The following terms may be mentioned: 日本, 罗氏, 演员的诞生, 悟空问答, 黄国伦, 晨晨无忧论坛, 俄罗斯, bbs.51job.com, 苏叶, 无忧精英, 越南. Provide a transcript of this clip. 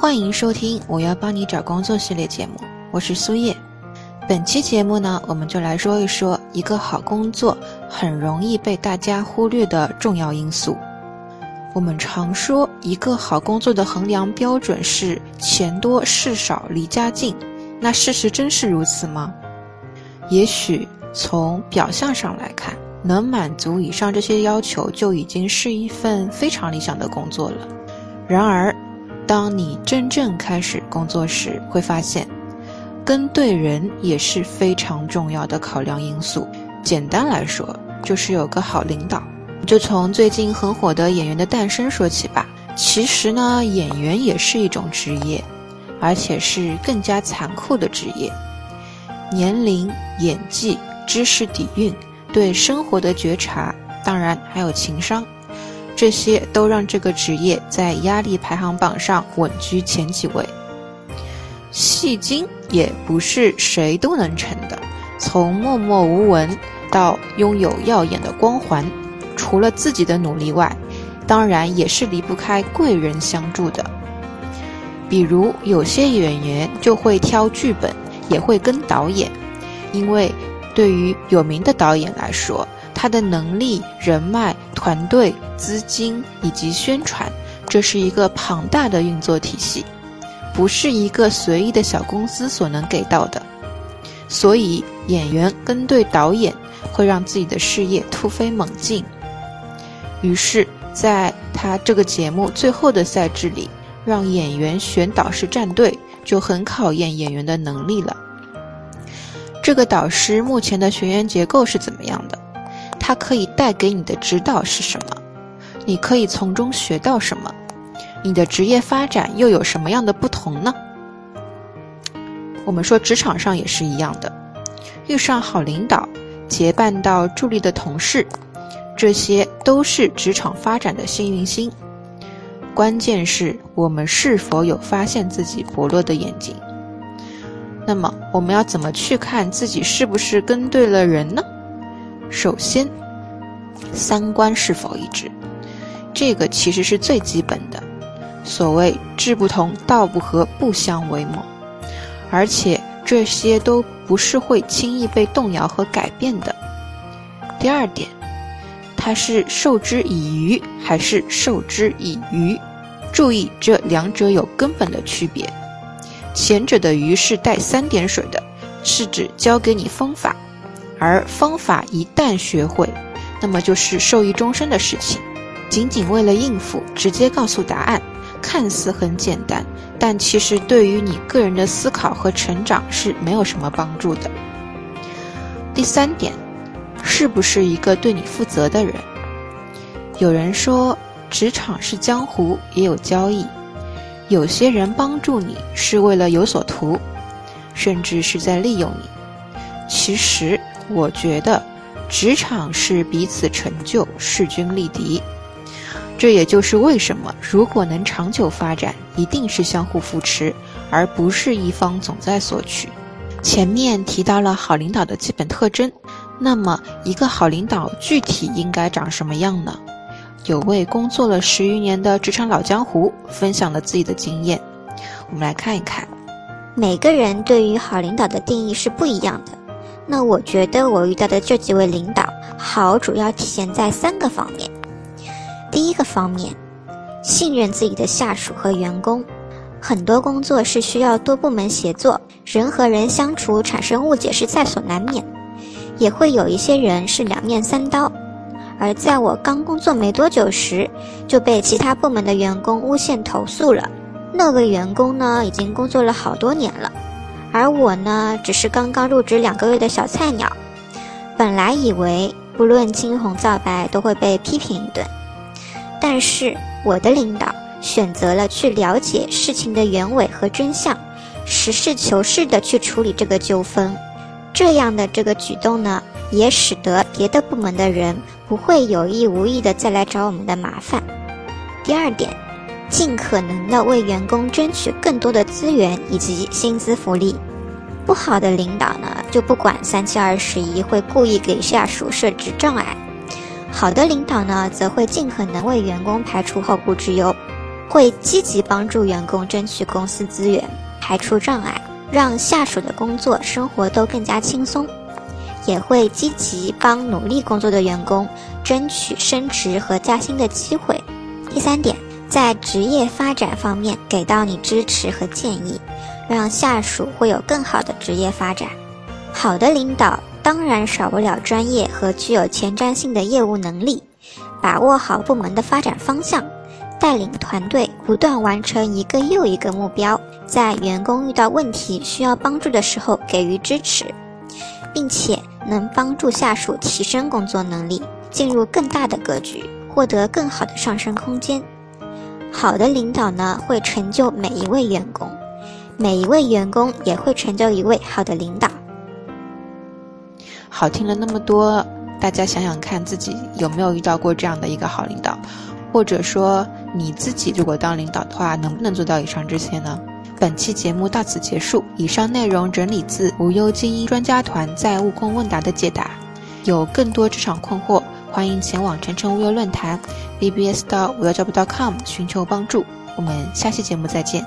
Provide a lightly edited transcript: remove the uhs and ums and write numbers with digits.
欢迎收听我要帮你找工作系列节目，我是苏叶。本期节目呢，我们就来说一说一个好工作很容易被大家忽略的重要因素。我们常说一个好工作的衡量标准是钱多事少离家近，那事实真是如此吗？也许从表象上来看，能满足以上这些要求就已经是一份非常理想的工作了。然而当你真正开始工作时，会发现跟对人也是非常重要的考量因素。简单来说就是有个好领导。就从最近很火的《演员的诞生》说起吧。其实呢，演员也是一种职业，而且是更加残酷的职业。年龄、演技、知识底蕴、对生活的觉察，当然还有情商，这些都让这个职业在压力排行榜上稳居前几位。戏精也不是谁都能成的，从默默无闻到拥有耀眼的光环，除了自己的努力外，当然也是离不开贵人相助的。比如有些演员就会挑剧本，也会跟导演，因为对于有名的导演来说，他的能力、人脉、团队、资金以及宣传，这是一个庞大的运作体系，不是一个随意的小公司所能给到的。所以演员跟对导演会让自己的事业突飞猛进。于是在他这个节目最后的赛制里，让演员选导师战队就很考验演员的能力了。这个导师目前的学员结构是怎么样的，他可以带给你的指导是什么，你可以从中学到什么，你的职业发展又有什么样的不同呢？我们说职场上也是一样的，遇上好领导，结伴到助力的同事，这些都是职场发展的幸运星。关键是我们是否有发现自己薄弱的眼睛。那么我们要怎么去看自己是不是跟对了人呢？首先，三观是否一致，这个其实是最基本的，所谓志不同道不合，不相为谋。而且这些都不是会轻易被动摇和改变的。第二点，它是授之以鱼还是授之以渔？注意，这两者有根本的区别。前者的鱼是带3点水的，是指教给你方法，而方法一旦学会，那么就是受益终身的事情。仅仅为了应付直接告诉答案，看似很简单，但其实对于你个人的思考和成长是没有什么帮助的。第三点，是不是一个对你负责的人？有人说职场是江湖，也有交易，有些人帮助你是为了有所图，甚至是在利用你。其实我觉得职场是彼此成就，势均力敌，这也就是为什么如果能长久发展，一定是相互扶持，而不是一方总在索取。前面提到了好领导的基本特征，那么一个好领导具体应该长什么样呢？有位工作了10余年的职场老江湖分享了自己的经验，我们来看一看。每个人对于好领导的定义是不一样的，那我觉得我遇到的这几位领导好主要体现在3个方面。第一个方面，信任自己的下属和员工。很多工作是需要多部门协作，人和人相处产生误解是在所难免，也会有一些人是2面3刀。而在我刚工作没多久时，就被其他部门的员工诬陷投诉了。那位员工呢，已经工作了好多年了，而我呢，只是刚刚入职2个月的小菜鸟。本来以为不论青红皂白都会被批评一顿，但是我的领导选择了去了解事情的原委和真相，实事求是地去处理这个纠纷。这样的这个举动呢，也使得别的部门的人不会有意无意的再来找我们的麻烦。第二点，尽可能的为员工争取更多的资源以及薪资福利。不好的领导呢，就不管3七21，会故意给下属设置障碍。好的领导呢，则会尽可能为员工排除后顾之忧。会积极帮助员工争取公司资源，排除障碍，让下属的工作生活都更加轻松，也会积极帮努力工作的员工争取升职和加薪的机会。第三点，在职业发展方面给到你支持和建议，让下属会有更好的职业发展。好的领导当然少不了专业和具有前瞻性的业务能力，把握好部门的发展方向，带领团队不断完成一个又一个目标，在员工遇到问题需要帮助的时候给予支持，并且能帮助下属提升工作能力，进入更大的格局，获得更好的上升空间。好的领导呢，会成就每一位员工，每一位员工也会成就一位好的领导。好，听了那么多，大家想想看自己有没有遇到过这样的一个好领导，或者说你自己如果当领导的话，能不能做到以上这些呢？本期节目到此结束，以上内容整理自无忧精英专家团在悟空问答的解答。有更多职场困惑，欢迎前往晨晨无忧论坛 bbs.51job.com 寻求帮助。我们下期节目再见。